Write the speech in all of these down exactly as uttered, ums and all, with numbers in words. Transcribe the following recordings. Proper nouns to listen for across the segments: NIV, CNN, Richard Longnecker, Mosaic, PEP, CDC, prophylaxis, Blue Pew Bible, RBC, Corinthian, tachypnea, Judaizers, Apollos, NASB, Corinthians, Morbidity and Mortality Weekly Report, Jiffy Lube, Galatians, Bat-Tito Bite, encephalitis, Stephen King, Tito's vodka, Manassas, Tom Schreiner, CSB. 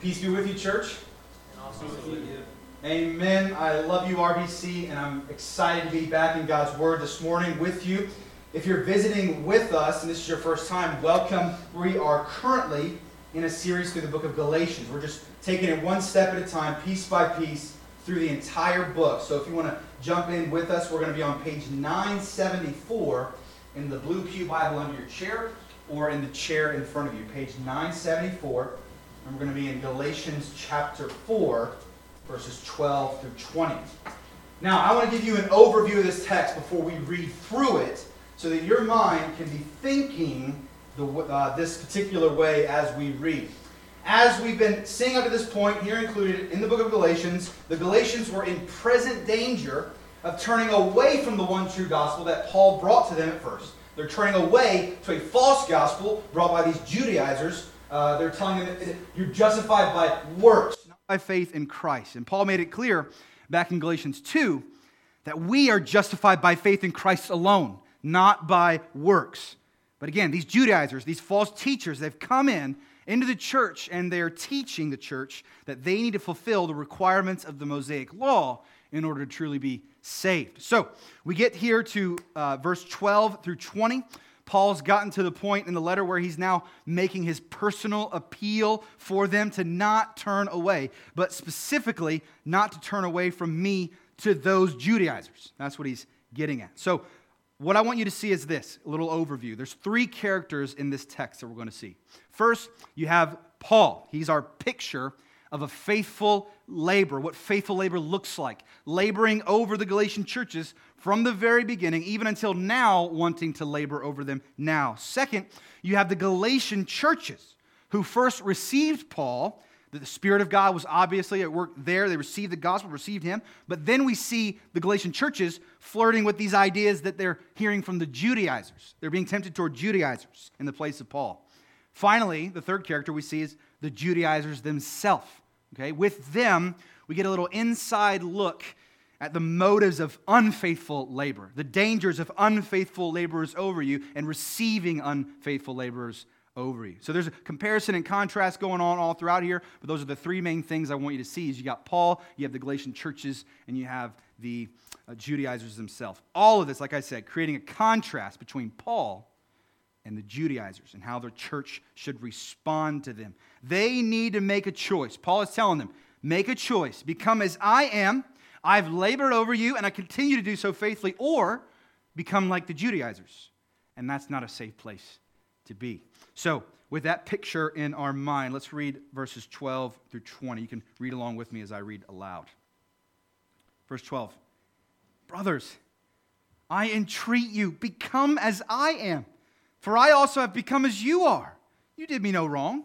Peace be with you, church. And also with you. Amen. I love you, R B C, and I'm excited to be back in God's Word this morning with you. If you're visiting with us, and this is your first time, welcome. We are currently in a series through the book of Galatians. We're just taking it one step at a time, piece by piece, through the entire book. So if you want to jump in with us, we're going to be on page nine seventy-four in the Blue Pew Bible under your chair, or in the chair in front of you, page nine seventy-four. And we're going to be in Galatians chapter four, verses twelve through twenty. Now, I want to give you an overview of this text before we read through it, so that your mind can be thinking the, uh, this particular way as we read. As we've been seeing up to this point, here included in the book of Galatians, the Galatians were in present danger of turning away from the one true gospel that Paul brought to them at first. They're turning away to a false gospel brought by these Judaizers. Uh, they're telling them that you're justified by works, not by faith in Christ. And Paul made it clear back in Galatians two that we are justified by faith in Christ alone, not by works. But again, these Judaizers, these false teachers, they've come in into the church, and they're teaching the church that they need to fulfill the requirements of the Mosaic law in order to truly be saved. So we get here to uh, verse twelve through twenty. Paul's gotten to the point in the letter where he's now making his personal appeal for them to not turn away, but specifically not to turn away from me to those Judaizers. That's what he's getting at. So what I want you to see is this, a little overview. There's three characters in this text that we're going to see. First, you have Paul. He's our picture of a faithful labor, what faithful labor looks like, laboring over the Galatian churches from the very beginning, even until now, wanting to labor over them now. Second, you have the Galatian churches who first received Paul. The Spirit of God was obviously at work there. They received the gospel, received him. But then we see the Galatian churches flirting with these ideas that they're hearing from the Judaizers. They're being tempted toward Judaizers in the place of Paul. Finally, the third character we see is the Judaizers themselves. Okay? With them, we get a little inside look at the motives of unfaithful labor, the dangers of unfaithful laborers over you and receiving unfaithful laborers over you. So there's a comparison and contrast going on all throughout here, but those are the three main things I want you to see. Is you got Paul, you have the Galatian churches, and you have the uh, Judaizers themselves. All of this, like I said, creating a contrast between Paul and the Judaizers and how their church should respond to them. They need to make a choice. Paul is telling them, make a choice. Become as I am. I've labored over you, and I continue to do so faithfully, or become like the Judaizers. And that's not a safe place to be. So, with that picture in our mind, let's read verses twelve through twenty. You can read along with me as I read aloud. Verse twelve. Brothers, I entreat you, become as I am, for I also have become as you are. You did me no wrong.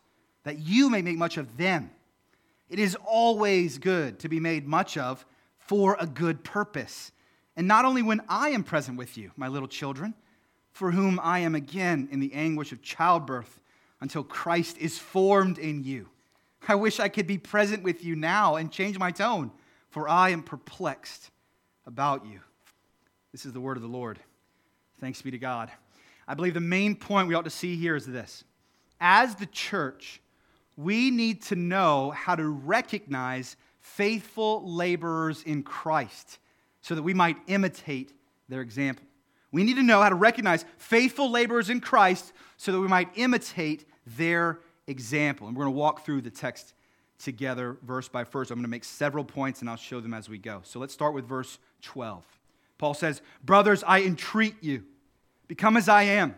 that you may make much of them. It is always good to be made much of for a good purpose. And not only when I am present with you, my little children, for whom I am again in the anguish of childbirth until Christ is formed in you. I wish I could be present with you now and change my tone, for I am perplexed about you. This is the word of the Lord. Thanks be to God. I believe the main point we ought to see here is this. As the church, we need to know how to recognize faithful laborers in Christ so that we might imitate their example. We need to know how to recognize faithful laborers in Christ so that we might imitate their example. And we're going to walk through the text together verse by verse. I'm going to make several points and I'll show them as we go. So let's start with verse twelve. Paul says, brothers, I entreat you, become as I am,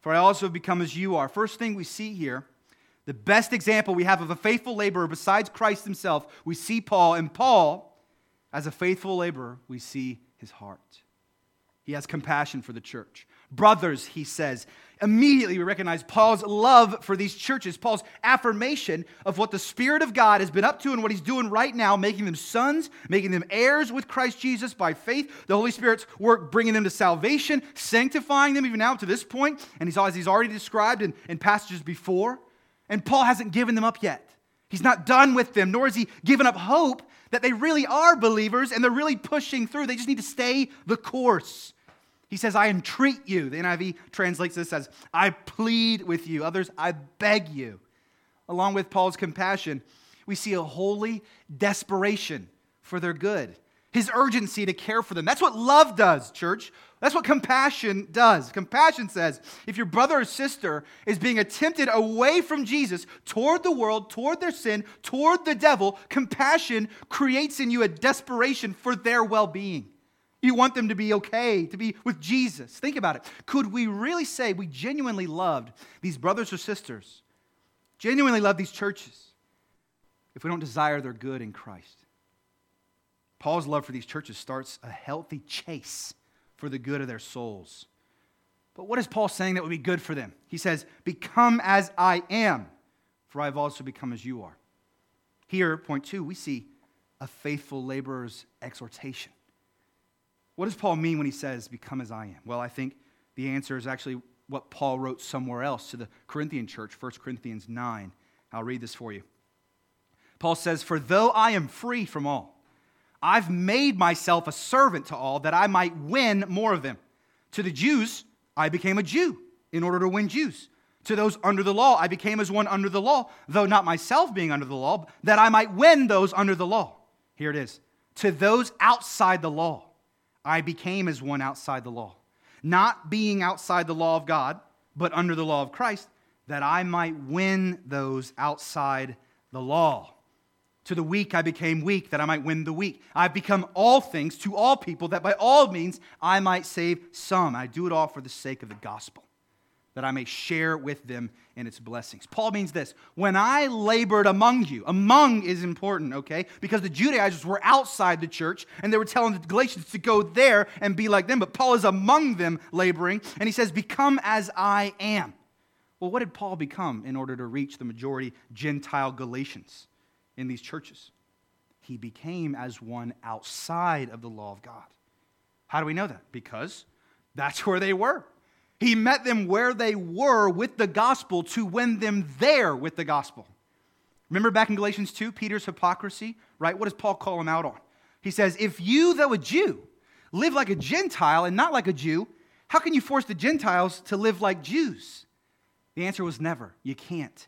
for I also become as you are. First thing we see here, the best example we have of a faithful laborer besides Christ himself, we see Paul. And Paul, as a faithful laborer, we see his heart. He has compassion for the church. Brothers, he says. Immediately we recognize Paul's love for these churches, Paul's affirmation of what the Spirit of God has been up to and what he's doing right now, making them sons, making them heirs with Christ Jesus by faith, the Holy Spirit's work bringing them to salvation, sanctifying them even now up to this point, and he's, as he's already described in, in passages before. And Paul hasn't given them up yet. He's not done with them, nor has he given up hope that they really are believers and they're really pushing through. They just need to stay the course. He says, I entreat you. The N I V translates this as, I plead with you. Others, I beg you. Along with Paul's compassion, we see a holy desperation for their good. His urgency to care for them. That's what love does, church. That's what compassion does. Compassion says, if your brother or sister is being tempted away from Jesus, toward the world, toward their sin, toward the devil, compassion creates in you a desperation for their well-being. You want them to be okay, to be with Jesus. Think about it. Could we really say we genuinely loved these brothers or sisters, genuinely loved these churches, if we don't desire their good in Christ? Paul's love for these churches starts a healthy chase for the good of their souls. But what is Paul saying that would be good for them? He says, become as I am, for I have also become as you are. Here, point two, we see a faithful laborer's exhortation. What does Paul mean when he says, become as I am? Well, I think the answer is actually what Paul wrote somewhere else to the Corinthian church, First Corinthians nine. I'll read this for you. Paul says, for though I am free from all, I've made myself a servant to all that I might win more of them. To the Jews, I became a Jew in order to win Jews. To those under the law, I became as one under the law, though not myself being under the law, that I might win those under the law. Here it is. To those outside the law, I became as one outside the law, not being outside the law of God, but under the law of Christ, that I might win those outside the law. To the weak I became weak, that I might win the weak. I've become all things to all people, that by all means I might save some. I do it all for the sake of the gospel, that I may share with them in its blessings. Paul means this, when I labored among you, among is important, okay? Because the Judaizers were outside the church, and they were telling the Galatians to go there and be like them, but Paul is among them laboring, and he says, become as I am. Well, what did Paul become in order to reach the majority Gentile Galatians in these churches? He became as one outside of the law of God. How do we know that? Because that's where they were. He met them where they were with the gospel to win them there with the gospel. Remember back in Galatians two, Peter's hypocrisy, right? What does Paul call him out on? He says, if you, though a Jew, live like a Gentile and not like a Jew, how can you force the Gentiles to live like Jews? The answer was never. You can't.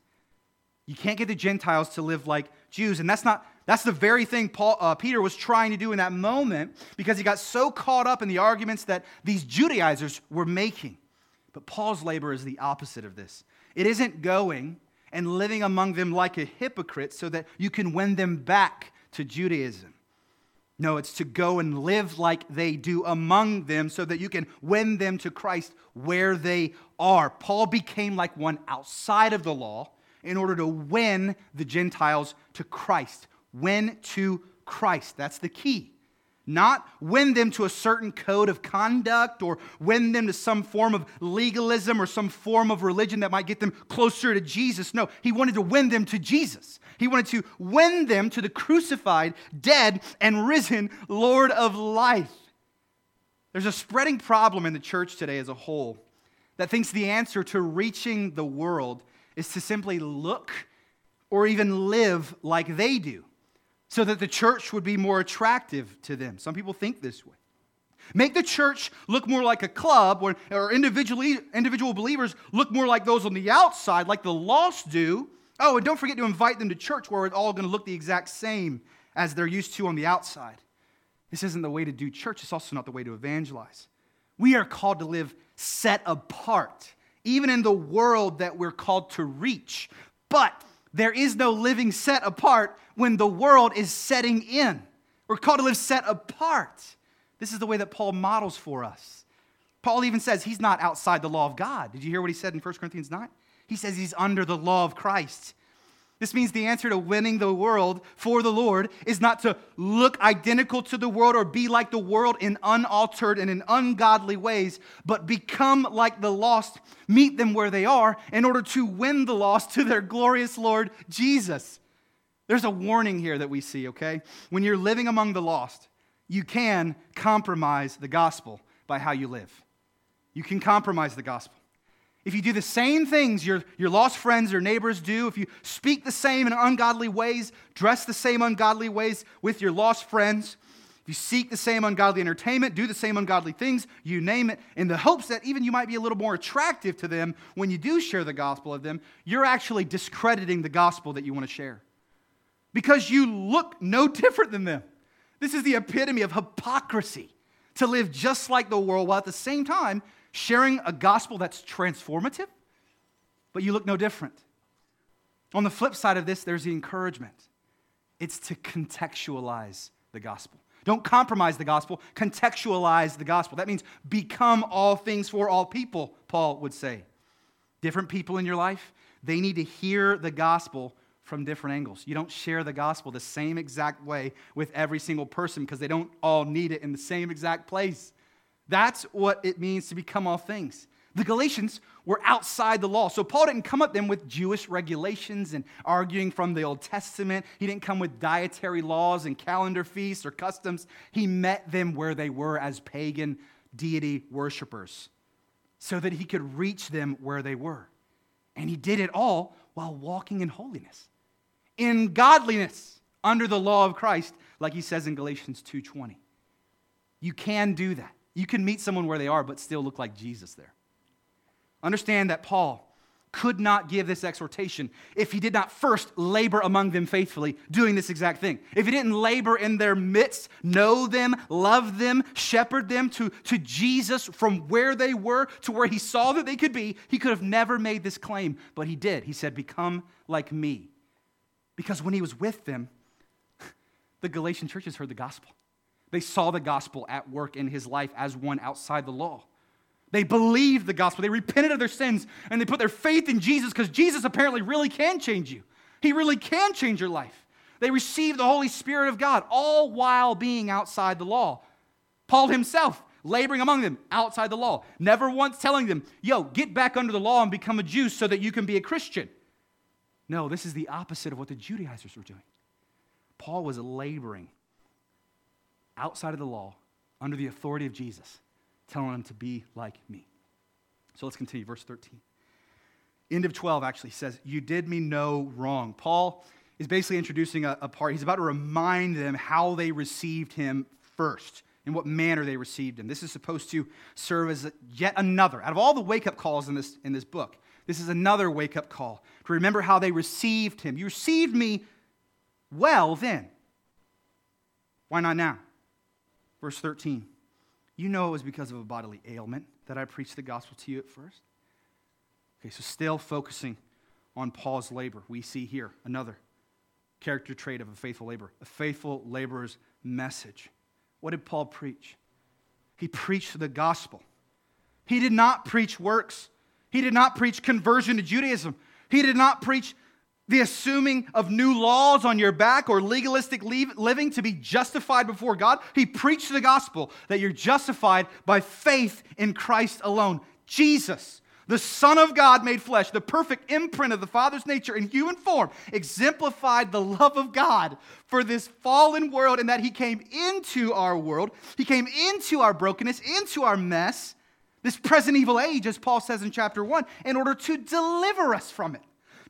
You can't get the Gentiles to live like Jews. And that's not that's the very thing Paul, uh, Peter was trying to do in that moment, because he got so caught up in the arguments that these Judaizers were making. But Paul's labor is the opposite of this. It isn't going and living among them like a hypocrite so that you can win them back to Judaism. No, it's to go and live like they do among them so that you can win them to Christ where they are. Paul became like one outside of the law in order to win the Gentiles to Christ. Win to Christ. That's the key. Not win them to a certain code of conduct or win them to some form of legalism or some form of religion that might get them closer to Jesus. No, he wanted to win them to Jesus. He wanted to win them to the crucified, dead, and risen Lord of life. There's a spreading problem in the church today as a whole that thinks the answer to reaching the world is to simply look or even live like they do, so that the church would be more attractive to them. Some people think this way. Make the church look more like a club, or, or individually, individual believers look more like those on the outside, like the lost do. Oh, and don't forget to invite them to church where it's all going to look the exact same as they're used to on the outside. This isn't the way to do church. It's also not the way to evangelize. We are called to live set apart, even in the world that we're called to reach. But there is no living set apart when the world is setting in. We're called to live set apart. This is the way that Paul models for us. Paul even says he's not outside the law of God. Did you hear what he said in First Corinthians nine? He says he's under the law of Christ. This means the answer to winning the world for the Lord is not to look identical to the world or be like the world in unaltered and in ungodly ways, but become like the lost, meet them where they are in order to win the lost to their glorious Lord Jesus. There's a warning here that we see, okay? When you're living among the lost, you can compromise the gospel by how you live. You can compromise the gospel. If you do the same things your, your lost friends or neighbors do, if you speak the same in ungodly ways, dress the same ungodly ways with your lost friends, if you seek the same ungodly entertainment, do the same ungodly things, you name it, in the hopes that even you might be a little more attractive to them when you do share the gospel of them, you're actually discrediting the gospel that you want to share because you look no different than them. This is the epitome of hypocrisy, to live just like the world while at the same time sharing a gospel that's transformative, but you look no different. On the flip side of this, there's the encouragement. It's to contextualize the gospel. Don't compromise the gospel, contextualize the gospel. That means become all things for all people, Paul would say. Different people in your life, they need to hear the gospel from different angles. You don't share the gospel the same exact way with every single person because they don't all need it in the same exact place. That's what it means to become all things. The Galatians were outside the law. So Paul didn't come at them with Jewish regulations and arguing from the Old Testament. He didn't come with dietary laws and calendar feasts or customs. He met them where they were as pagan deity worshipers so that he could reach them where they were. And he did it all while walking in holiness, in godliness under the law of Christ, like he says in Galatians two twenty. You can do that. You can meet someone where they are, but still look like Jesus there. Understand that Paul could not give this exhortation if he did not first labor among them faithfully, doing this exact thing. If he didn't labor in their midst, know them, love them, shepherd them to, to Jesus from where they were to where he saw that they could be, he could have never made this claim, but he did. He said, become like me. Because when he was with them, the Galatian churches heard the gospel. They saw the gospel at work in his life as one outside the law. They believed the gospel. They repented of their sins, and they put their faith in Jesus because Jesus apparently really can change you. He really can change your life. They received the Holy Spirit of God, all while being outside the law. Paul himself laboring among them outside the law, never once telling them, yo, get back under the law and become a Jew so that you can be a Christian. No, this is the opposite of what the Judaizers were doing. Paul was laboring outside of the law, under the authority of Jesus, telling them to be like me. So let's continue, verse thirteen. End of twelve actually says, you did me no wrong. Paul is basically introducing a, a part. He's about to remind them how they received him first, in what manner they received him. This is supposed to serve as yet another, out of all the wake-up calls in this, in this book, this is another wake-up call to remember how they received him. You received me well then. Why not now? Verse thirteen, you know it was because of a bodily ailment that I preached the gospel to you at first. Okay, so still focusing on Paul's labor. We see here another character trait of a faithful laborer, a faithful laborer's message. What did Paul preach? He preached the gospel. He did not preach works. He did not preach conversion to Judaism. He did not preach the assuming of new laws on your back or legalistic living to be justified before God. He preached the gospel that you're justified by faith in Christ alone. Jesus, the Son of God made flesh, the perfect imprint of the Father's nature in human form, exemplified the love of God for this fallen world and that he came into our world. He came into our brokenness, into our mess, this present evil age, as Paul says in chapter one, in order to deliver us from it.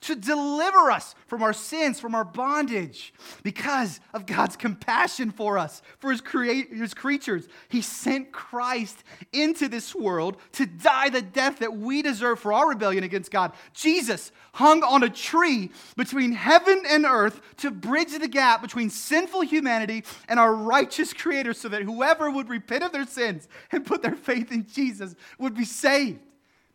To deliver us from our sins, from our bondage, because of God's compassion for us, for his, create, his creatures. He sent Christ into this world to die the death that we deserve for our rebellion against God. Jesus hung on a tree between heaven and earth to bridge the gap between sinful humanity and our righteous Creator so that whoever would repent of their sins and put their faith in Jesus would be saved.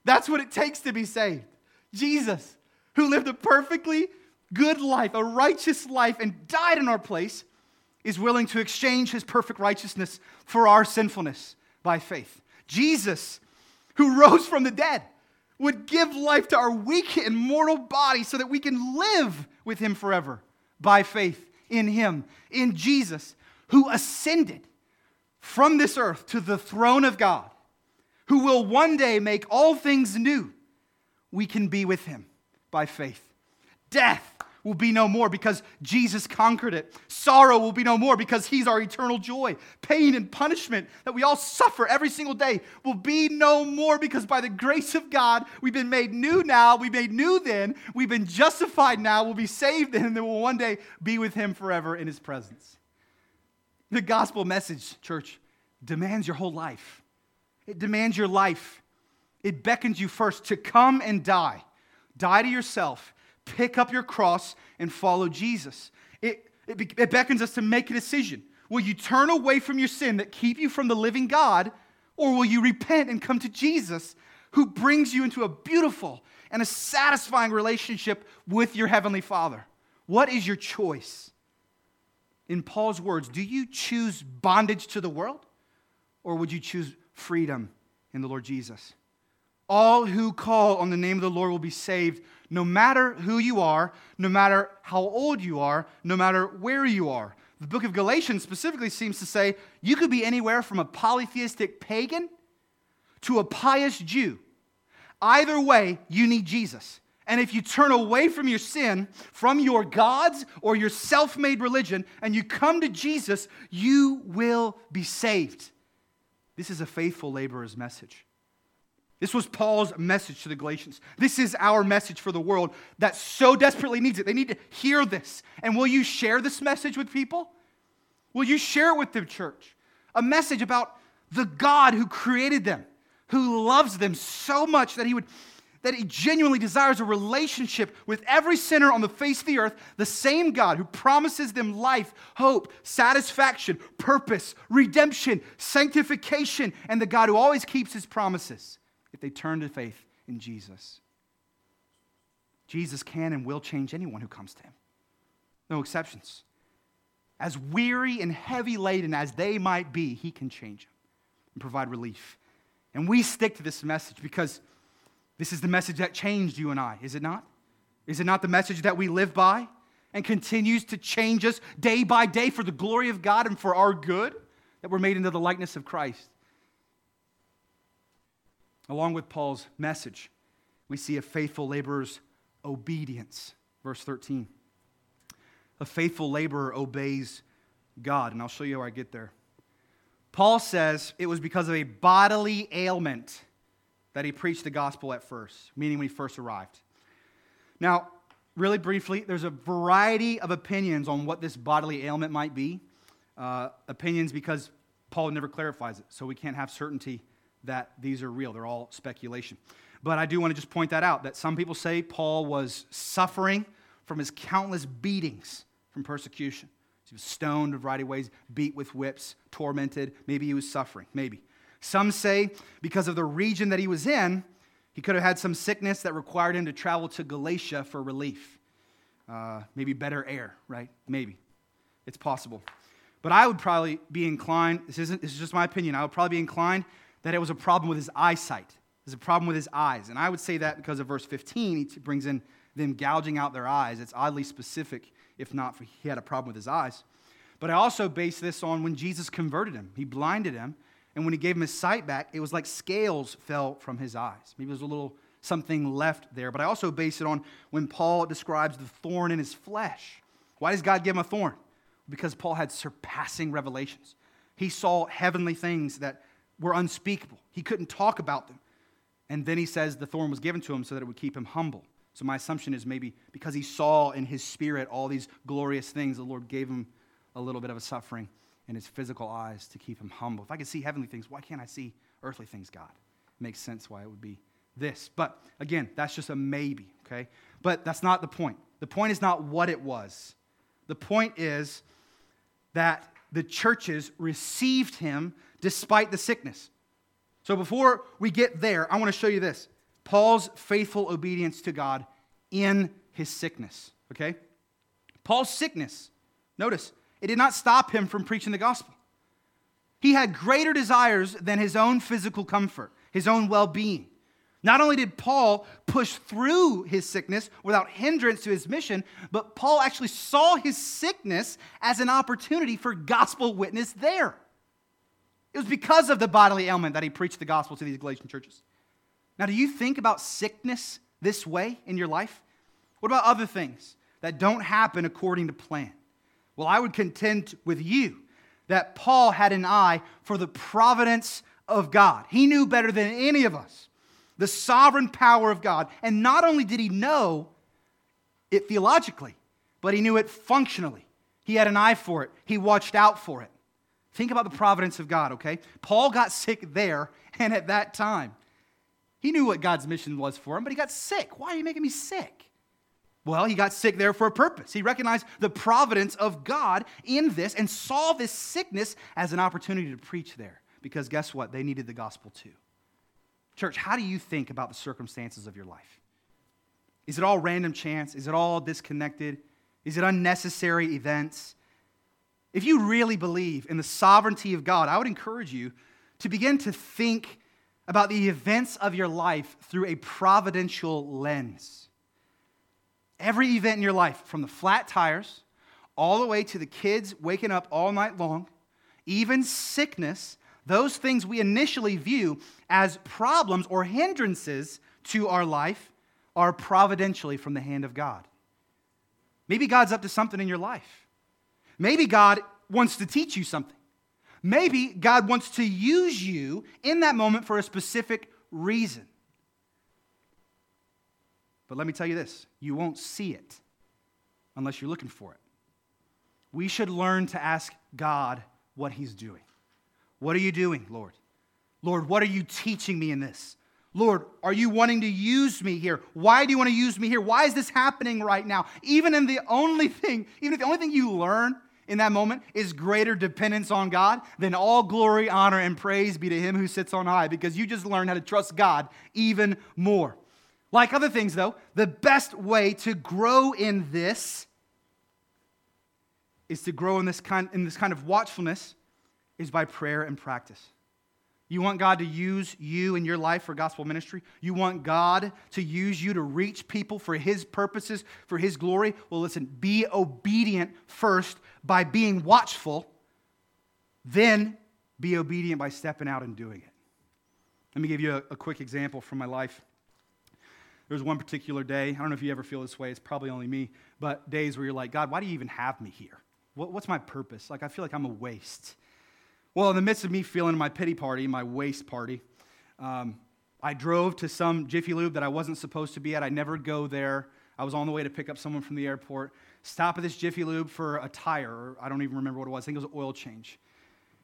That's what it takes to be saved. Jesus, who lived a perfectly good life, a righteous life, and died in our place, is willing to exchange his perfect righteousness for our sinfulness by faith. Jesus, who rose from the dead, would give life to our weak and mortal body so that we can live with him forever by faith in him, in Jesus, who ascended from this earth to the throne of God, who will one day make all things new. We can be with him by faith. Death will be no more because Jesus conquered it. Sorrow will be no more because he's our eternal joy. Pain and punishment that we all suffer every single day will be no more because by the grace of God, we've been made new now, we've been made new then, we've been justified now, we'll be saved then, and then we'll one day be with him forever in his presence. The gospel message, church, demands your whole life. It demands your life. It beckons you first to come and die. Die to yourself. Pick up your cross and follow Jesus. It, it, it beckons us to make a decision. Will you turn away from your sin that keep you from the living God, or will you repent and come to Jesus, who brings you into a beautiful and a satisfying relationship with your heavenly Father? What is your choice? In Paul's words, do you choose bondage to the world, or would you choose freedom in the Lord Jesus? All who call on the name of the Lord will be saved, no matter who you are, no matter how old you are, no matter where you are. The book of Galatians specifically seems to say you could be anywhere from a polytheistic pagan to a pious Jew. Either way, you need Jesus. And if you turn away from your sin, from your gods or your self-made religion, and you come to Jesus, you will be saved. This is a faithful laborer's message. This was Paul's message to the Galatians. This is our message for the world that so desperately needs it. They need to hear this. And will you share this message with people? Will you share it with them, church? A message about the God who created them, who loves them so much that he would, that he genuinely desires a relationship with every sinner on the face of the earth, the same God who promises them life, hope, satisfaction, purpose, redemption, sanctification, and the God who always keeps his promises. If they turn to faith in Jesus. Jesus can and will change anyone who comes to him. No exceptions. As weary and heavy laden as they might be, he can change them and provide relief. And we stick to this message because this is the message that changed you and I, is it not? Is it not the message that we live by and continues to change us day by day for the glory of God and for our good, that we're made into the likeness of Christ? Along with Paul's message, we see a faithful laborer's obedience. Verse thirteen. A faithful laborer obeys God. And I'll show you how I get there. Paul says it was because of a bodily ailment that he preached the gospel at first, meaning when he first arrived. Now, really briefly, there's a variety of opinions on what this bodily ailment might be. Uh, opinions because Paul never clarifies it, so we can't have certainty that these are real. They're all speculation. But I do want to just point that out, that some people say Paul was suffering from his countless beatings from persecution. He was stoned in a variety of ways, beat with whips, tormented. Maybe he was suffering, maybe. Some say because of the region that he was in, he could have had some sickness that required him to travel to Galatia for relief. Uh, maybe better air, right? Maybe. It's possible. But I would probably be inclined, this isn't, this is just my opinion, I would probably be inclined that it was a problem with his eyesight. It was a problem with his eyes. And I would say that because of verse fifteen, he brings in them gouging out their eyes. It's oddly specific, if not for he had a problem with his eyes. But I also base this on when Jesus converted him. He blinded him, and when he gave him his sight back, it was like scales fell from his eyes. Maybe there's a little something left there. But I also base it on when Paul describes the thorn in his flesh. Why does God give him a thorn? Because Paul had surpassing revelations. He saw heavenly things that were unspeakable. He couldn't talk about them. And then he says the thorn was given to him so that it would keep him humble. So my assumption is maybe because he saw in his spirit all these glorious things, the Lord gave him a little bit of a suffering in his physical eyes to keep him humble. If I can see heavenly things, why can't I see earthly things, God? It makes sense why it would be this. But again, that's just a maybe, okay? But that's not the point. The point is not what it was. The point is that the churches received him despite the sickness. So before we get there, I want to show you this. Paul's faithful obedience to God in his sickness, okay? Paul's sickness, notice, it did not stop him from preaching the gospel. He had greater desires than his own physical comfort, his own well-being. Not only did Paul push through his sickness without hindrance to his mission, but Paul actually saw his sickness as an opportunity for gospel witness there. It was because of the bodily ailment that he preached the gospel to these Galatian churches. Now, do you think about sickness this way in your life? What about other things that don't happen according to plan? Well, I would contend with you that Paul had an eye for the providence of God. He knew better than any of us the sovereign power of God. And not only did he know it theologically, but he knew it functionally. He had an eye for it. He watched out for it. Think about the providence of God, okay? Paul got sick there and at that time. He knew what God's mission was for him, but he got sick. Why are you making me sick? Well, he got sick there for a purpose. He recognized the providence of God in this and saw this sickness as an opportunity to preach there. Because guess what? They needed the gospel too. Church, how do you think about the circumstances of your life? Is it all random chance? Is it all disconnected? Is it unnecessary events? If you really believe in the sovereignty of God, I would encourage you to begin to think about the events of your life through a providential lens. Every event in your life, from the flat tires, all the way to the kids waking up all night long, even sickness, those things we initially view as problems or hindrances to our life are providentially from the hand of God. Maybe God's up to something in your life. Maybe God wants to teach you something. Maybe God wants to use you in that moment for a specific reason. But let me tell you this, you won't see it unless you're looking for it. We should learn to ask God what he's doing. What are you doing, Lord? Lord, what are you teaching me in this? Lord, are you wanting to use me here? Why do you want to use me here? Why is this happening right now? Even in the only thing, even if the only thing you learn in that moment is greater dependence on God, then all glory, honor, and praise be to him who sits on high, because you just learned how to trust God even more. Like other things, though, the best way to grow in this is to grow in this kind, in this kind of watchfulness is by prayer and practice. You want God to use you in your life for gospel ministry? You want God to use you to reach people for his purposes, for his glory? Well, listen, be obedient first by being watchful, then be obedient by stepping out and doing it. Let me give you a, a quick example from my life. There was one particular day, I don't know if you ever feel this way, it's probably only me, but days where you're like, God, why do you even have me here? What, what's my purpose? Like, I feel like I'm a waste. Well, in the midst of me feeling my pity party, my waste party, um, I drove to some Jiffy Lube that I wasn't supposed to be at. I never go there. I was on the way to pick up someone from the airport. Stop at this Jiffy Lube for a tire. Or I don't even remember what it was. I think it was an oil change.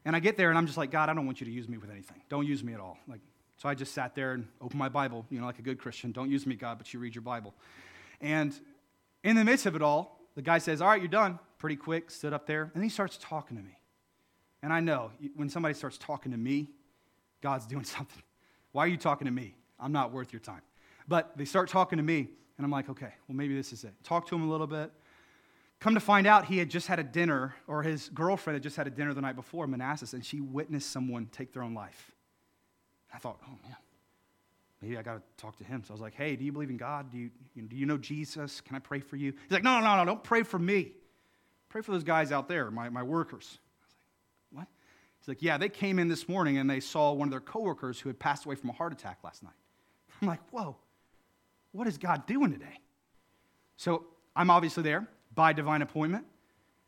And I get there, and I'm just like, God, I don't want you to use me with anything. Don't use me at all. Like, so I just sat there and opened my Bible, you know, like a good Christian. Don't use me, God, but you read your Bible. And in the midst of it all, the guy says, all right, you're done. Pretty quick, stood up there, and he starts talking to me. And I know, when somebody starts talking to me, God's doing something. Why are you talking to me? I'm not worth your time. But they start talking to me, and I'm like, okay, well, maybe this is it. Talk to him a little bit. Come to find out, he had just had a dinner, or his girlfriend had just had a dinner the night before in Manassas, and she witnessed someone take their own life. I thought, oh, man, maybe I got to talk to him. So I was like, hey, do you believe in God? Do you, do you know Jesus? Can I pray for you? He's like, no, no, no, don't pray for me. Pray for those guys out there, my, my workers. He's like, yeah, they came in this morning and they saw one of their coworkers who had passed away from a heart attack last night. I'm like, whoa, what is God doing today? So I'm obviously there by divine appointment.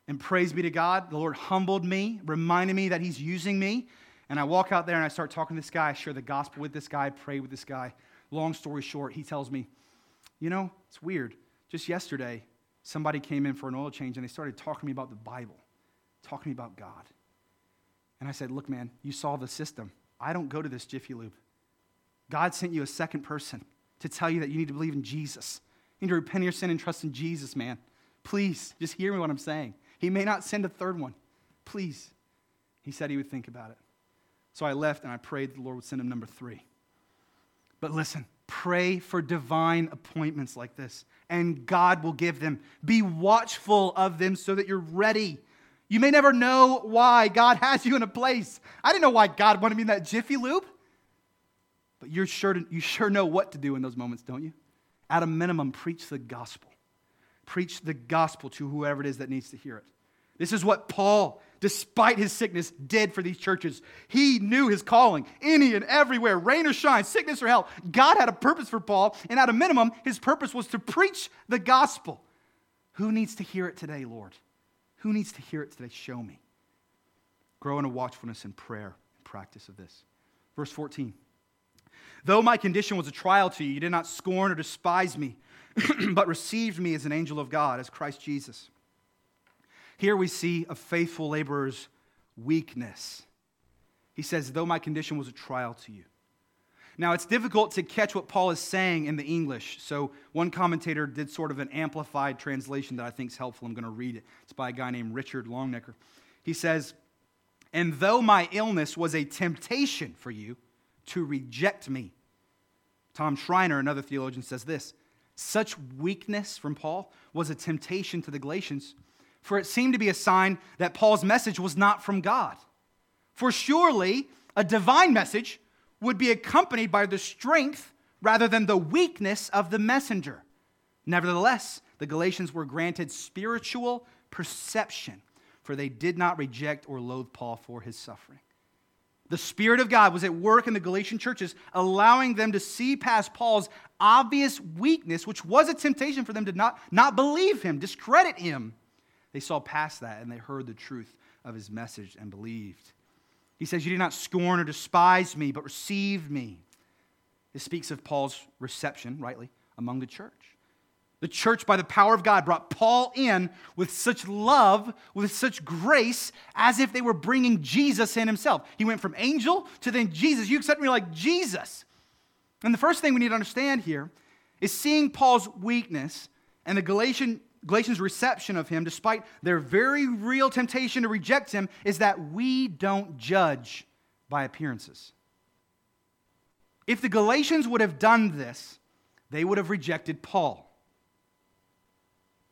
And praise be to God, the Lord humbled me, reminded me that he's using me. And I walk out there and I start talking to this guy. I share the gospel with this guy, pray with this guy. Long story short, he tells me, you know, it's weird. Just yesterday, somebody came in for an oil change and they started talking to me about the Bible, talking to me about God. And I said, look, man, you saw the system. I don't go to this Jiffy Lube. God sent you a second person to tell you that you need to believe in Jesus. You need to repent of your sin and trust in Jesus, man. Please, just hear me what I'm saying. He may not send a third one. Please. He said he would think about it. So I left and I prayed the Lord would send him number three. But listen, pray for divine appointments like this, and God will give them. Be watchful of them so that you're ready. You may never know why God has you in a place. I didn't know why God wanted me in that Jiffy Lube. But you're sure to, you sure know what to do in those moments, don't you? At a minimum, preach the gospel. Preach the gospel to whoever it is that needs to hear it. This is what Paul, despite his sickness, did for these churches. He knew his calling, any and everywhere, rain or shine, sickness or health. God had a purpose for Paul, and at a minimum, his purpose was to preach the gospel. Who needs to hear it today, Lord? Who needs to hear it today? Show me. Grow in a watchfulness in prayer and practice of this. Verse fourteen. Though my condition was a trial to you, you did not scorn or despise me, but received me as an angel of God, as Christ Jesus. Here we see a faithful laborer's weakness. He says, though my condition was a trial to you. Now, it's difficult to catch what Paul is saying in the English, so one commentator did sort of an amplified translation that I think is helpful. I'm going to read it. It's by a guy named Richard Longnecker. He says, and though my illness was a temptation for you to reject me. Tom Schreiner, another theologian, says this, such weakness from Paul was a temptation to the Galatians, for it seemed to be a sign that Paul's message was not from God. For surely a divine message would be accompanied by the strength rather than the weakness of the messenger. Nevertheless, the Galatians were granted spiritual perception, for they did not reject or loathe Paul for his suffering. The Spirit of God was at work in the Galatian churches, allowing them to see past Paul's obvious weakness, which was a temptation for them to not, not believe him, discredit him. They saw past that, and they heard the truth of his message and believed. He says, you did not scorn or despise me, but received me. This speaks of Paul's reception, rightly, among the church. The church, by the power of God, brought Paul in with such love, with such grace, as if they were bringing Jesus in himself. He went from angel to then Jesus. You accept me like Jesus. And the first thing we need to understand here is seeing Paul's weakness and the Galatian, Galatians' reception of him, despite their very real temptation to reject him, is that we don't judge by appearances. If the Galatians would have done this, they would have rejected Paul.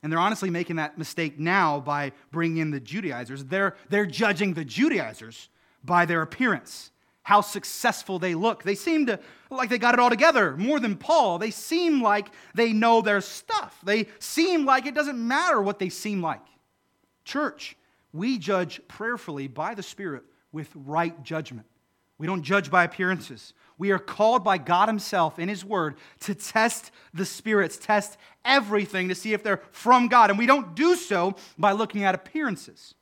And they're honestly making that mistake now by bringing in the Judaizers. They're, they're judging the Judaizers by their appearance, how successful they look. They seem to like they got it all together more than Paul. They seem like they know their stuff. They seem like it doesn't matter what they seem like. Church, we judge prayerfully by the Spirit with right judgment. We don't judge by appearances. We are called by God himself in his word to test the spirits, test everything to see if they're from God. And we don't do so by looking at appearances.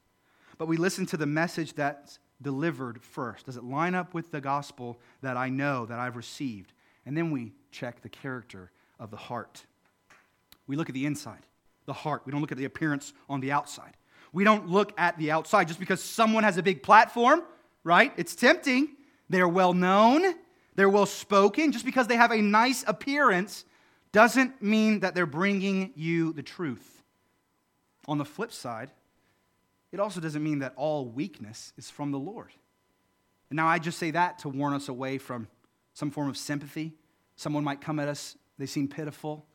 But we listen to the message that's delivered first. Does it line up with the gospel that I know, that I've received? And then we check the character of the heart. We look at the inside, the heart. We don't look at the appearance on the outside. We don't look at the outside just because someone has a big platform, right? It's tempting. They're well known. They're well-spoken. Just because they have a nice appearance doesn't mean that they're bringing you the truth. On the flip side, it also doesn't mean that all weakness is from the Lord. And now I just say that to warn us away from some form of sympathy. Someone might come at us, they seem pitiful.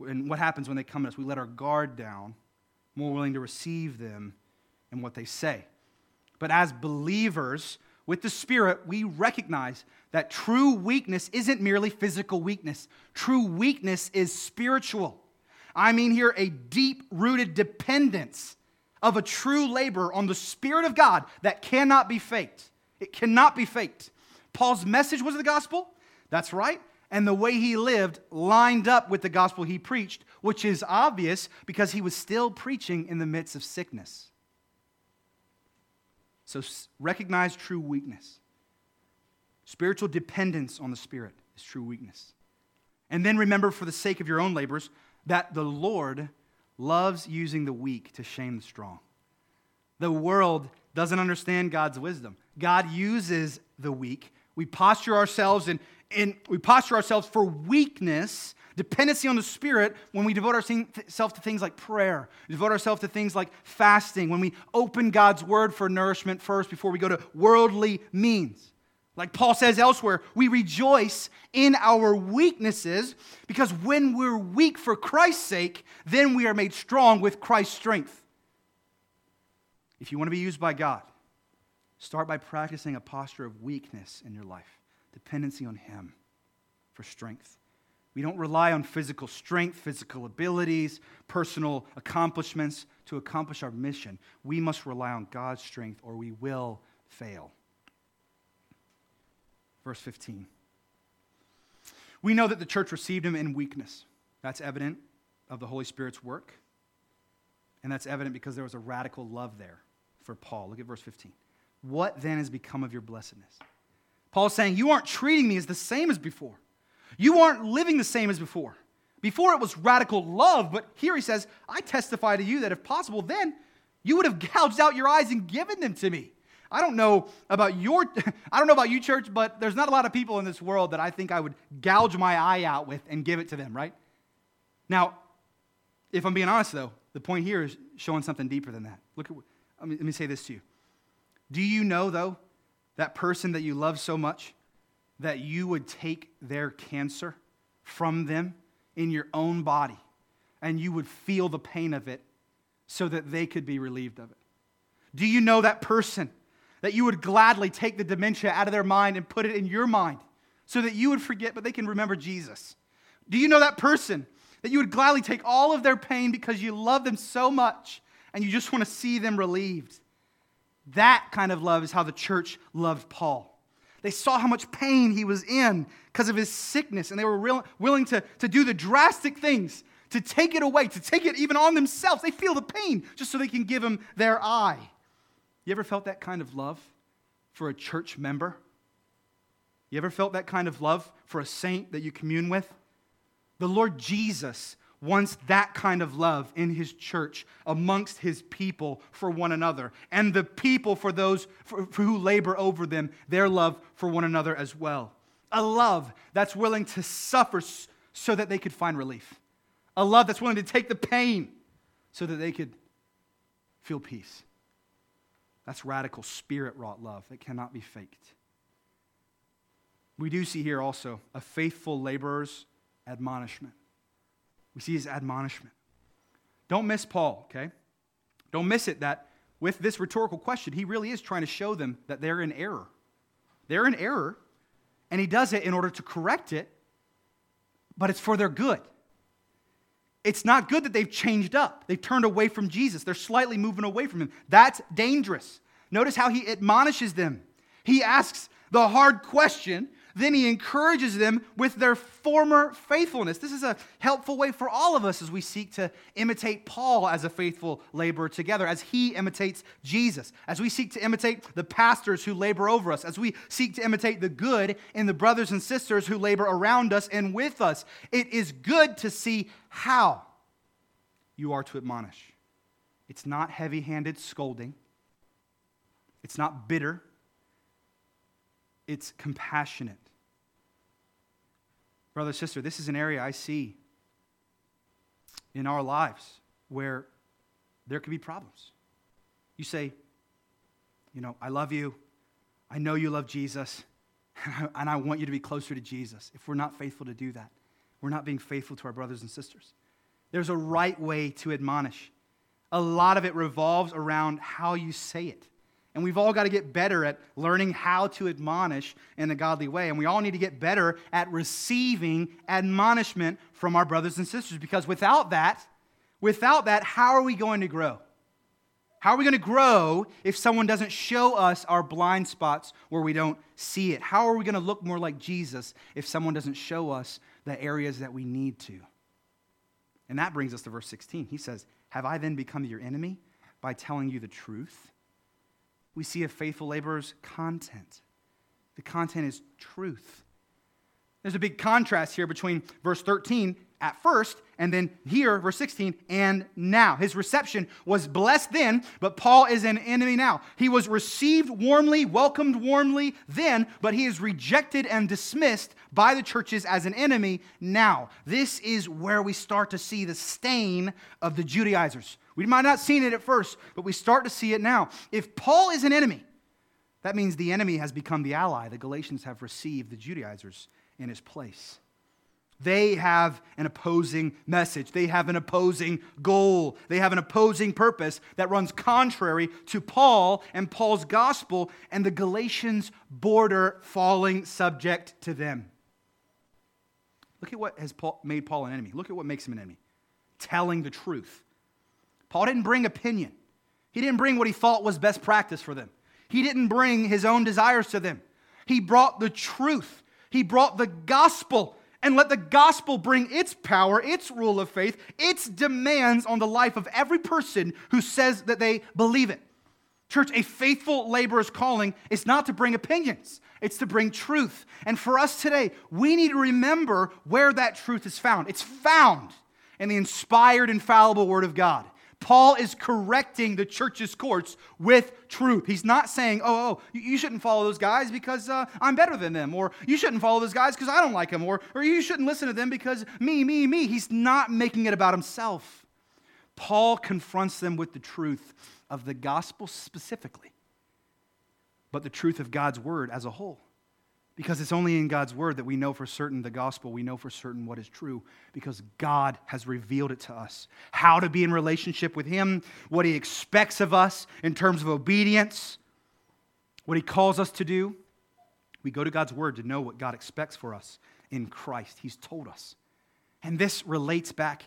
And what happens when they come at us? We let our guard down, more willing to receive them and what they say. But as believers, with the Spirit, we recognize that true weakness isn't merely physical weakness. True weakness is spiritual. I mean here a deep-rooted dependence of a true laborer on the Spirit of God that cannot be faked. It cannot be faked. Paul's message was the gospel. That's right. And the way he lived lined up with the gospel he preached, which is obvious because he was still preaching in the midst of sickness. So recognize true weakness. Spiritual dependence on the Spirit is true weakness. And then remember, for the sake of your own labors, that the Lord loves using the weak to shame the strong. The world doesn't understand God's wisdom. God uses the weak. We posture ourselves in, in we posture ourselves for weakness, dependency on the Spirit, when we devote ourselves to things like prayer, devote ourselves to things like fasting, when we open God's word for nourishment first before we go to worldly means. Like Paul says elsewhere, we rejoice in our weaknesses because when we're weak for Christ's sake, then we are made strong with Christ's strength. If you want to be used by God, start by practicing a posture of weakness in your life, dependency on Him, for strength. We don't rely on physical strength, physical abilities, personal accomplishments to accomplish our mission. We must rely on God's strength or we will fail. Verse fifteen. We know that the church received him in weakness. That's evident of the Holy Spirit's work. And that's evident because there was a radical love there for Paul. Look at verse fifteen. What then has become of your blessedness? Paul's saying, you aren't treating me as the same as before. You aren't living the same as before. Before it was radical love, but here he says, I testify to you that if possible, then you would have gouged out your eyes and given them to me. I don't know about your, I don't know about you, church, but there's not a lot of people in this world that I think I would gouge my eye out with and give it to them, right? Now, if I'm being honest, though, the point here is showing something deeper than that. Look at, I mean, let me say this to you. Do you know, though, that person that you love so much that you would take their cancer from them in your own body and you would feel the pain of it so that they could be relieved of it? Do you know that person that you would gladly take the dementia out of their mind and put it in your mind so that you would forget, but they can remember Jesus? Do you know that person that you would gladly take all of their pain because you love them so much and you just want to see them relieved? That kind of love is how the church loved Paul. They saw how much pain he was in because of his sickness, and they were real, willing to, to do the drastic things, to take it away, to take it even on themselves. They feel the pain just so they can give him their eye. You ever felt that kind of love for a church member? You ever felt that kind of love for a saint that you commune with? The Lord Jesus wants that kind of love in his church, amongst his people for one another, and the people for those for, for who labor over them, their love for one another as well. A love that's willing to suffer so that they could find relief. A love that's willing to take the pain so that they could feel peace. That's radical, spirit-wrought love that cannot be faked. We do see here also a faithful laborer's admonishment. We see his admonishment. Don't miss Paul, okay? Don't miss it that with this rhetorical question, he really is trying to show them that they're in error. They're in error, and he does it in order to correct it, but it's for their good. It's not good that they've changed up. They've turned away from Jesus. They're slightly moving away from him. That's dangerous. Notice how he admonishes them. He asks the hard question. Then he encourages them with their former faithfulness. This is a helpful way for all of us as we seek to imitate Paul as a faithful laborer together, as he imitates Jesus, as we seek to imitate the pastors who labor over us, as we seek to imitate the good in the brothers and sisters who labor around us and with us. It is good to see how you are to admonish. It's not heavy-handed scolding. It's not bitter. It's compassionate. Brother, sister, this is an area I see in our lives where there could be problems. You say, you know, I love you. I know you love Jesus. And I want you to be closer to Jesus. If we're not faithful to do that, we're not being faithful to our brothers and sisters. There's a right way to admonish. A lot of it revolves around how you say it. And we've all got to get better at learning how to admonish in a godly way. And we all need to get better at receiving admonishment from our brothers and sisters. Because without that, without that, how are we going to grow? How are we going to grow if someone doesn't show us our blind spots where we don't see it? How are we going to look more like Jesus if someone doesn't show us the areas that we need to? And that brings us to verse sixteen. He says, "Have I then become your enemy by telling you the truth?" We see a faithful laborer's content. The content is truth. There's a big contrast here between verse thirteen at first and then here, verse sixteen, and now. His reception was blessed then, but Paul is an enemy now. He was received warmly, welcomed warmly then, but he is rejected and dismissed by the churches as an enemy now. This is where we start to see the stain of the Judaizers. We might not have seen it at first, but we start to see it now. If Paul is an enemy, that means the enemy has become the ally. The Galatians have received the Judaizers in his place. They have an opposing message. They have an opposing goal. They have an opposing purpose that runs contrary to Paul and Paul's gospel, and the Galatians border falling subject to them. Look at what has Paul, made Paul an enemy. Look at what makes him an enemy. Telling the truth. Paul didn't bring opinion. He didn't bring what he thought was best practice for them. He didn't bring his own desires to them. He brought the truth. He brought the gospel, and let the gospel bring its power, its rule of faith, its demands on the life of every person who says that they believe it. Church, a faithful laborer's calling is not to bring opinions. It's to bring truth. And for us today, we need to remember where that truth is found. It's found in the inspired, infallible Word of God. Paul is correcting the church's courts with truth. He's not saying, oh, oh you shouldn't follow those guys because uh, I'm better than them, or you shouldn't follow those guys because I don't like them, or, or you shouldn't listen to them because me, me, me. He's not making it about himself. Paul confronts them with the truth of the gospel specifically, but the truth of God's word as a whole. Because it's only in God's word that we know for certain the gospel. We know for certain what is true because God has revealed it to us. How to be in relationship with him, what he expects of us in terms of obedience, what he calls us to do. We go to God's word to know what God expects for us in Christ. He's told us. And this relates back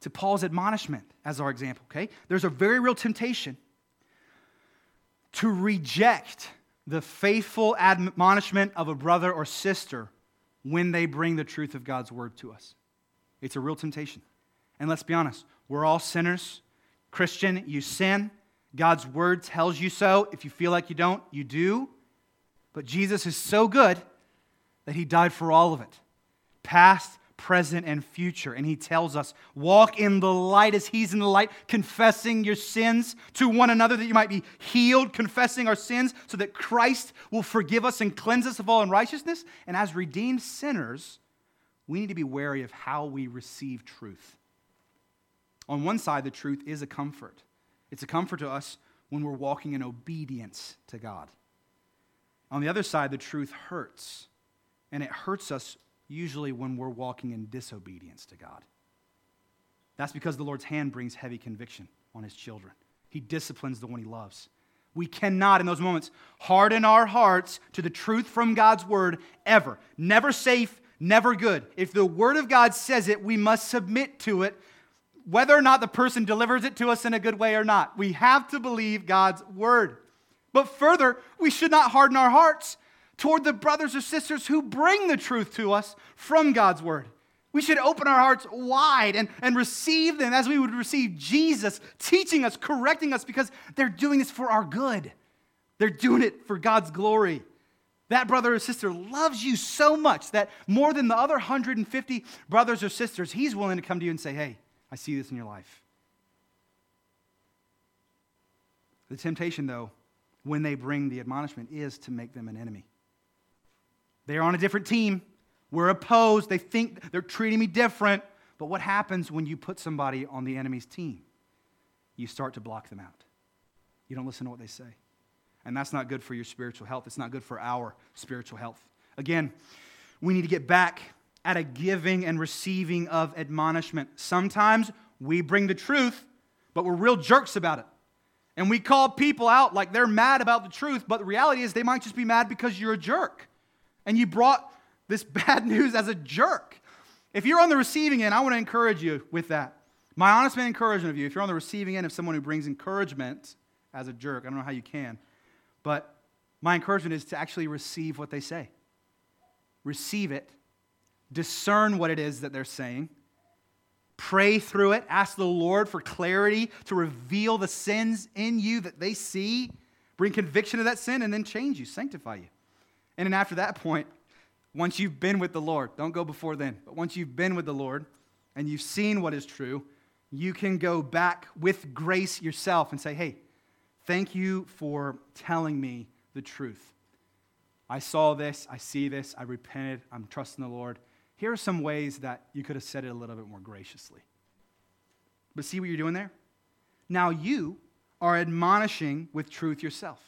to Paul's admonishment as our example, okay? There's a very real temptation to reject the faithful admonishment of a brother or sister when they bring the truth of God's word to us. It's a real temptation. And let's be honest, we're all sinners. Christian, you sin. God's word tells you so. If you feel like you don't, you do. But Jesus is so good that he died for all of it, past, present, and future. And he tells us, walk in the light as he's in the light, confessing your sins to one another that you might be healed, confessing our sins so that Christ will forgive us and cleanse us of all unrighteousness. And as redeemed sinners, we need to be wary of how we receive truth. On one side, the truth is a comfort. It's a comfort to us when we're walking in obedience to God. On the other side, the truth hurts, and it hurts us usually when we're walking in disobedience to God. That's because the Lord's hand brings heavy conviction on his children. He disciplines the one he loves. We cannot, in those moments, harden our hearts to the truth from God's word ever. Never safe, never good. If the word of God says it, we must submit to it, whether or not the person delivers it to us in a good way or not. We have to believe God's word. But further, we should not harden our hearts toward the brothers or sisters who bring the truth to us from God's word. We should open our hearts wide and, and receive them as we would receive Jesus, teaching us, correcting us, because they're doing this for our good. They're doing it for God's glory. That brother or sister loves you so much that more than the other one hundred fifty brothers or sisters, he's willing to come to you and say, hey, I see this in your life. The temptation, though, when they bring the admonishment is to make them an enemy. They're on a different team. We're opposed. They think they're treating me different. But what happens when you put somebody on the enemy's team? You start to block them out. You don't listen to what they say. And that's not good for your spiritual health. It's not good for our spiritual health. Again, we need to get back at a giving and receiving of admonishment. Sometimes we bring the truth, but we're real jerks about it. And we call people out like they're mad about the truth, but the reality is they might just be mad because you're a jerk. And you brought this bad news as a jerk. If you're on the receiving end, I want to encourage you with that. My honest encouragement of you, if you're on the receiving end of someone who brings encouragement as a jerk, I don't know how you can, but my encouragement is to actually receive what they say. Receive it. Discern what it is that they're saying. Pray through it. Ask the Lord for clarity to reveal the sins in you that they see. Bring conviction to that sin and then change you, sanctify you. And then after that point, once you've been with the Lord, don't go before then, but once you've been with the Lord and you've seen what is true, you can go back with grace yourself and say, hey, thank you for telling me the truth. I saw this, I see this, I repented, I'm trusting the Lord. Here are some ways that you could have said it a little bit more graciously. But see what you're doing there? Now you are admonishing with truth yourself.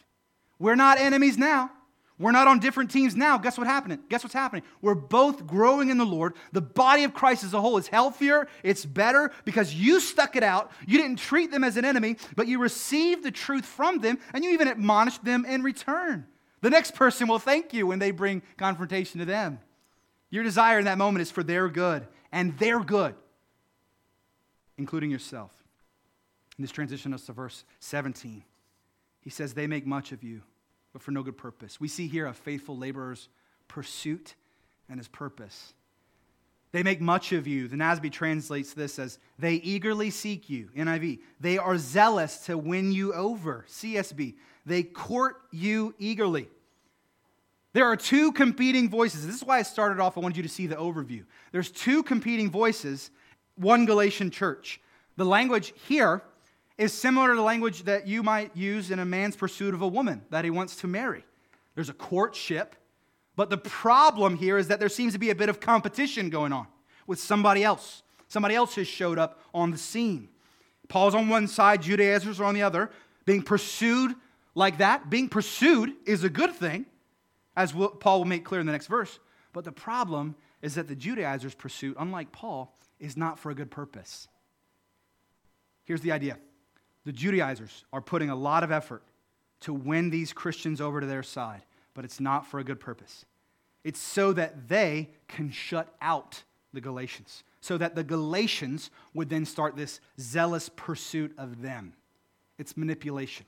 We're not enemies now. We're not on different teams now. Guess what happened? Guess what's happening? We're both growing in the Lord. The body of Christ as a whole is healthier. It's better because you stuck it out. You didn't treat them as an enemy, but you received the truth from them, and you even admonished them in return. The next person will thank you when they bring confrontation to them. Your desire in that moment is for their good and their good, including yourself. And this transitions us to verse seventeen. He says, they make much of you, but for no good purpose. We see here a faithful laborer's pursuit and his purpose. They make much of you. The N A S B translates this as, they eagerly seek you. N I V, they are zealous to win you over. C S B, they court you eagerly. There are two competing voices. This is why I started off, I wanted you to see the overview. There's two competing voices, one Galatian church. The language here is similar to the language that you might use in a man's pursuit of a woman that he wants to marry. There's a courtship, but the problem here is that there seems to be a bit of competition going on with somebody else. Somebody else has showed up on the scene. Paul's on one side, Judaizers are on the other. Being pursued like that, being pursued is a good thing, as Paul will make clear in the next verse. But the problem is that the Judaizers' pursuit, unlike Paul, is not for a good purpose. Here's the idea. The Judaizers are putting a lot of effort to win these Christians over to their side, but it's not for a good purpose. It's so that they can shut out the Galatians, so that the Galatians would then start this zealous pursuit of them. It's manipulation.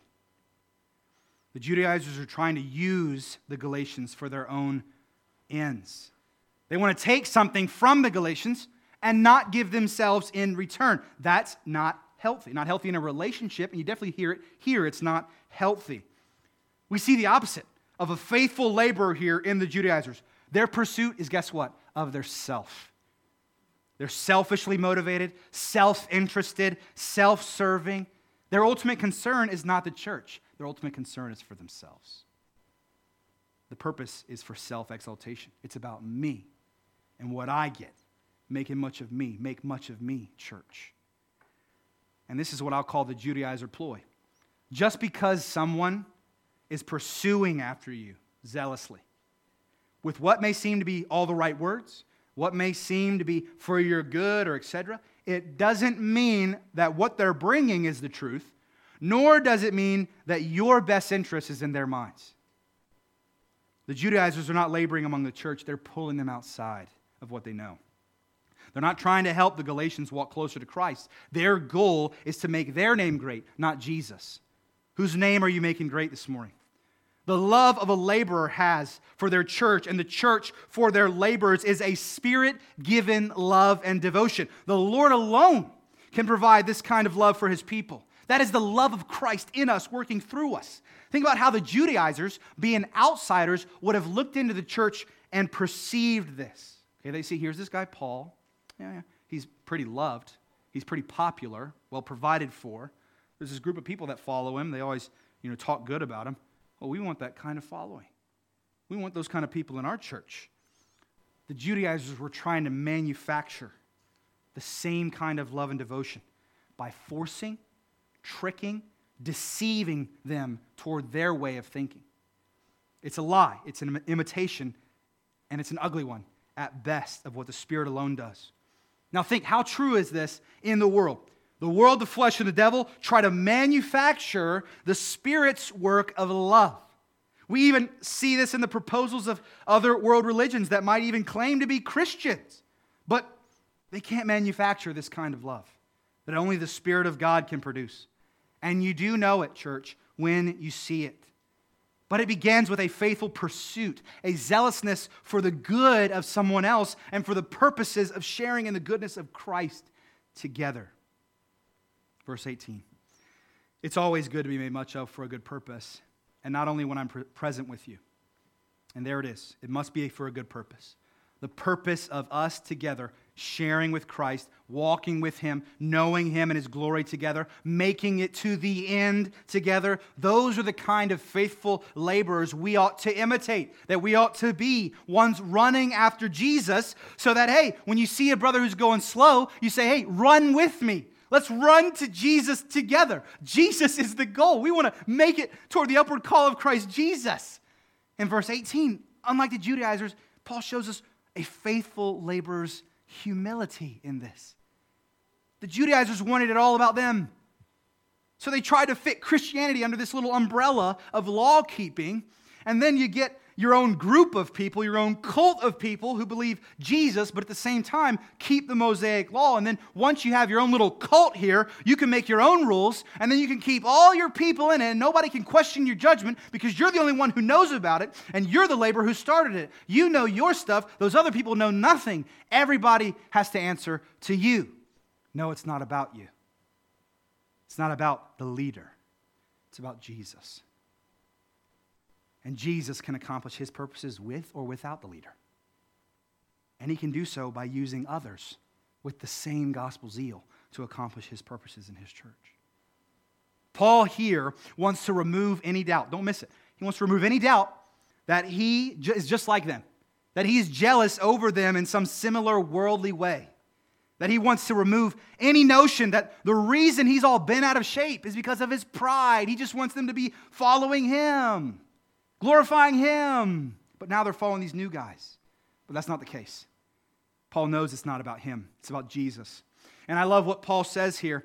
The Judaizers are trying to use the Galatians for their own ends. They want to take something from the Galatians and not give themselves in return. That's not healthy. Not healthy in a relationship, and you definitely hear it here. It's not healthy. We see the opposite of a faithful laborer here in the Judaizers. Their pursuit is, guess what? Of their self. They're selfishly motivated, self-interested, self-serving. Their ultimate concern is not the church. Their ultimate concern is for themselves. The purpose is for self-exaltation. It's about me and what I get. Making much of me. Make much of me, church. And this is what I'll call the Judaizer ploy. Just because someone is pursuing after you zealously, with what may seem to be all the right words, what may seem to be for your good or et cetera, it doesn't mean that what they're bringing is the truth, nor does it mean that your best interest is in their minds. The Judaizers are not laboring among the church. They're pulling them outside of what they know. They're not trying to help the Galatians walk closer to Christ. Their goal is to make their name great, not Jesus. Whose name are you making great this morning? The love of a laborer has for their church and the church for their laborers is a spirit-given love and devotion. The Lord alone can provide this kind of love for his people. That is the love of Christ in us, working through us. Think about how the Judaizers, being outsiders, would have looked into the church and perceived this. Okay, they see, here's this guy, Paul. Yeah, yeah, he's pretty loved. He's pretty popular, well provided for. There's this group of people that follow him. They always, you know, talk good about him. Well, we want that kind of following. We want those kind of people in our church. The Judaizers were trying to manufacture the same kind of love and devotion by forcing, tricking, deceiving them toward their way of thinking. It's a lie. It's an imitation, and it's an ugly one at best of what the Spirit alone does. Now think, how true is this in the world? The world, the flesh, and the devil try to manufacture the Spirit's work of love. We even see this in the proposals of other world religions that might even claim to be Christians. But they can't manufacture this kind of love that only the Spirit of God can produce. And you do know it, church, when you see it. But it begins with a faithful pursuit, a zealousness for the good of someone else and for the purposes of sharing in the goodness of Christ together. Verse eighteen, it's always good to be made much of for a good purpose, and not only when I'm pre- present with you. And there it is. It must be for a good purpose. The purpose of us together, sharing with Christ, walking with him, knowing him and his glory together, making it to the end together. Those are the kind of faithful laborers we ought to imitate, that we ought to be ones running after Jesus so that, hey, when you see a brother who's going slow, you say, hey, run with me. Let's run to Jesus together. Jesus is the goal. We want to make it toward the upward call of Christ Jesus. In verse eighteen, unlike the Judaizers, Paul shows us a faithful laborer's humility in this. The Judaizers wanted it all about them. So they tried to fit Christianity under this little umbrella of law keeping. And then you get, your own group of people, your own cult of people who believe Jesus, but at the same time, keep the Mosaic law. And then once you have your own little cult here, you can make your own rules, and then you can keep all your people in it, and nobody can question your judgment because you're the only one who knows about it, and you're the laborer who started it. You know your stuff. Those other people know nothing. Everybody has to answer to you. No, it's not about you. It's not about the leader. It's about Jesus. And Jesus can accomplish his purposes with or without the leader. And he can do so by using others with the same gospel zeal to accomplish his purposes in his church. Paul here wants to remove any doubt. Don't miss it. He wants to remove any doubt that he is just like them, that he's jealous over them in some similar worldly way, that he wants to remove any notion that the reason he's all bent out of shape is because of his pride. He just wants them to be following him, glorifying him. But now they're following these new guys. But that's not the case. Paul knows it's not about him. It's about Jesus. And I love what Paul says here.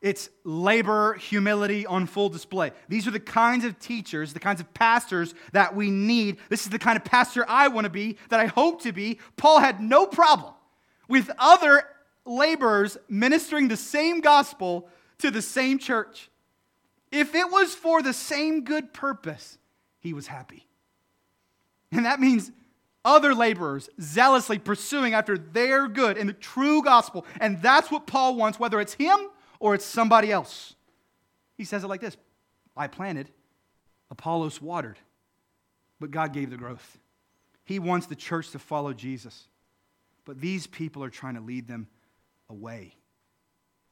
It's labor, humility on full display. These are the kinds of teachers, the kinds of pastors that we need. This is the kind of pastor I want to be, that I hope to be. Paul had no problem with other laborers ministering the same gospel to the same church. If it was for the same good purpose, he was happy. And that means other laborers zealously pursuing after their good in the true gospel. And that's what Paul wants, whether it's him or it's somebody else. He says it like this: I planted, Apollos watered, but God gave the growth. He wants the church to follow Jesus. But these people are trying to lead them away.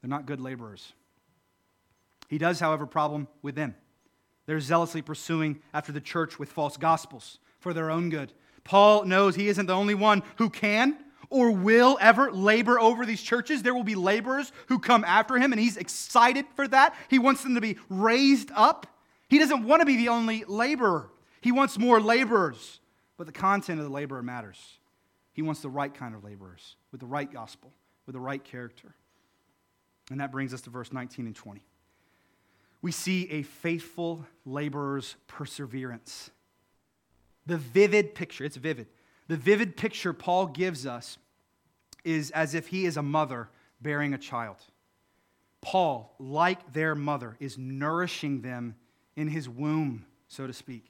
They're not good laborers. He does, however, have a problem with them. They're zealously pursuing after the church with false gospels for their own good. Paul knows he isn't the only one who can or will ever labor over these churches. There will be laborers who come after him, and he's excited for that. He wants them to be raised up. He doesn't want to be the only laborer. He wants more laborers, but the content of the laborer matters. He wants the right kind of laborers with the right gospel, with the right character. And that brings us to verse nineteen and twenty. We see a faithful laborer's perseverance. The vivid picture, it's vivid. The vivid picture Paul gives us is as if he is a mother bearing a child. Paul, like their mother, is nourishing them in his womb, so to speak,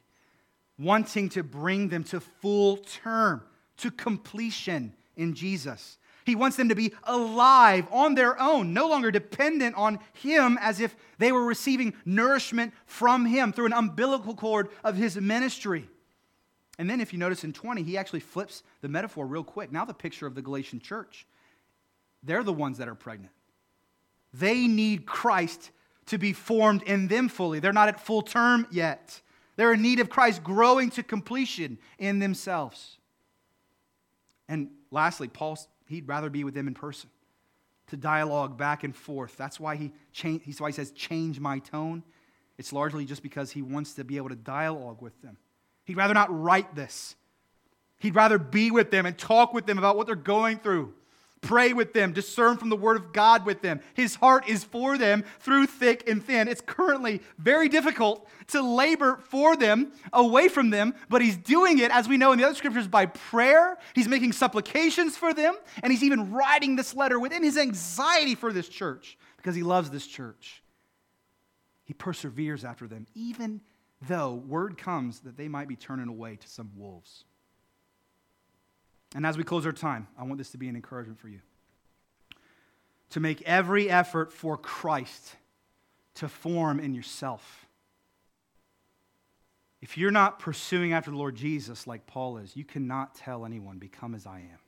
wanting to bring them to full term, to completion in Jesus. He wants them to be alive on their own, no longer dependent on him as if they were receiving nourishment from him through an umbilical cord of his ministry. And then if you notice in twenty, he actually flips the metaphor real quick. Now the picture of the Galatian church. They're the ones that are pregnant. They need Christ to be formed in them fully. They're not at full term yet. They're in need of Christ growing to completion in themselves. And lastly, Paul, he'd rather be with them in person, to dialogue back and forth. That's why he change, that's why he says, change my tone. It's largely just because he wants to be able to dialogue with them. He'd rather not write this. He'd rather be with them and talk with them about what they're going through, pray with them, discern from the Word of God with them. His heart is for them through thick and thin. It's currently very difficult to labor for them, away from them, but he's doing it, as we know in the other scriptures, by prayer. He's making supplications for them, and he's even writing this letter within his anxiety for this church because he loves this church. He perseveres after them, even though word comes that they might be turning away to some wolves. And as we close our time, I want this to be an encouragement for you. To make every effort for Christ to form in yourself. If you're not pursuing after the Lord Jesus like Paul is, you cannot tell anyone, become as I am.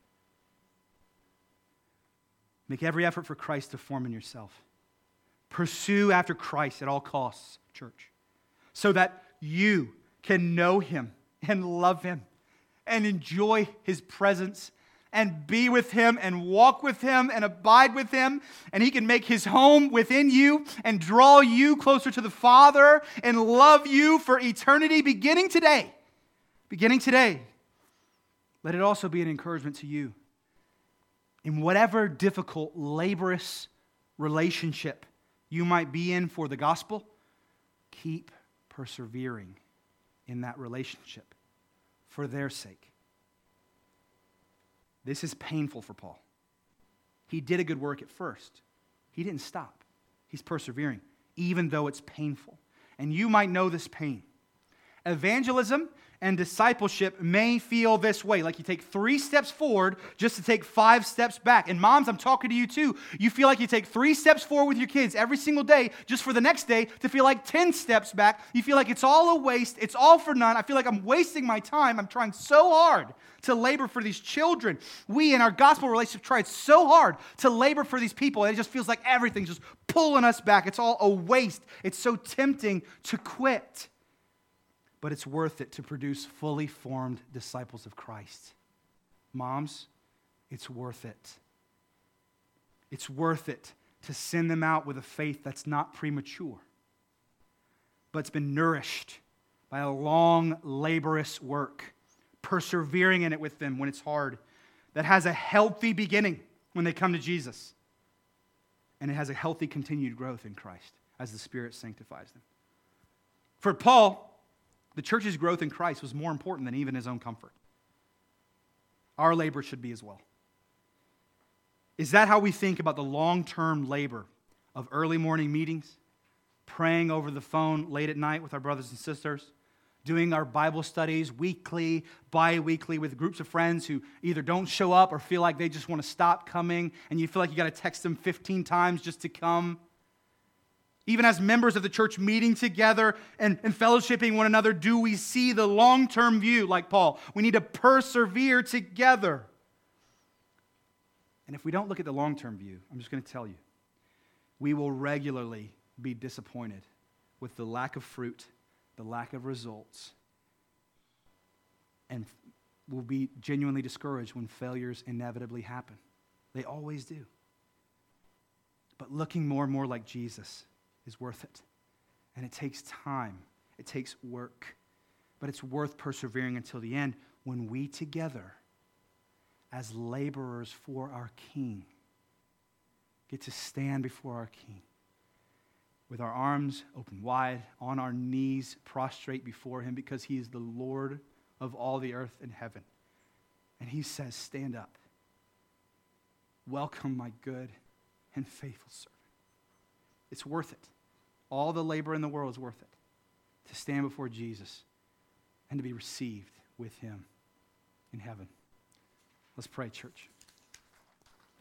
Make every effort for Christ to form in yourself. Pursue after Christ at all costs, church, so that you can know him and love him and enjoy his presence and be with him and walk with him and abide with him, and he can make his home within you and draw you closer to the Father and love you for eternity beginning today. Beginning today. Let it also be an encouragement to you in whatever difficult, laborious relationship you might be in for the gospel, keep persevering in that relationship for their sake. This is painful for Paul. He did a good work at first. He didn't stop. He's persevering, even though it's painful. And you might know this pain. Evangelism and discipleship may feel this way, like you take three steps forward just to take five steps back. And moms, I'm talking to you too. You feel like you take three steps forward with your kids every single day just for the next day to feel like ten steps back. You feel like it's all a waste. It's all for none. I feel like I'm wasting my time. I'm trying so hard to labor for these children. We in our gospel relationship tried so hard to labor for these people, and it just feels like everything's just pulling us back. It's all a waste. It's so tempting to quit. But it's worth it to produce fully formed disciples of Christ. Moms, it's worth it. It's worth it to send them out with a faith that's not premature, but it's been nourished by a long, laborious work, persevering in it with them when it's hard, that has a healthy beginning when they come to Jesus, and it has a healthy continued growth in Christ as the Spirit sanctifies them. For Paul, the church's growth in Christ was more important than even his own comfort. Our labor should be as well. Is that how we think about the long-term labor of early morning meetings, praying over the phone late at night with our brothers and sisters, doing our Bible studies weekly, bi-weekly with groups of friends who either don't show up or feel like they just want to stop coming, and you feel like you got to text them fifteen times just to come? Even as members of the church meeting together and, and fellowshipping one another, do we see the long-term view like Paul? We need to persevere together. And if we don't look at the long-term view, I'm just going to tell you, we will regularly be disappointed with the lack of fruit, the lack of results, and we'll be genuinely discouraged when failures inevitably happen. They always do. But looking more and more like Jesus is worth it. And it takes time. It takes work. But it's worth persevering until the end when we together, as laborers for our King, get to stand before our King with our arms open wide, on our knees, prostrate before Him, because He is the Lord of all the earth and heaven. And He says, "Stand up. Welcome, my good and faithful servant." It's worth it. All the labor in the world is worth it to stand before Jesus and to be received with Him in heaven. Let's pray, church.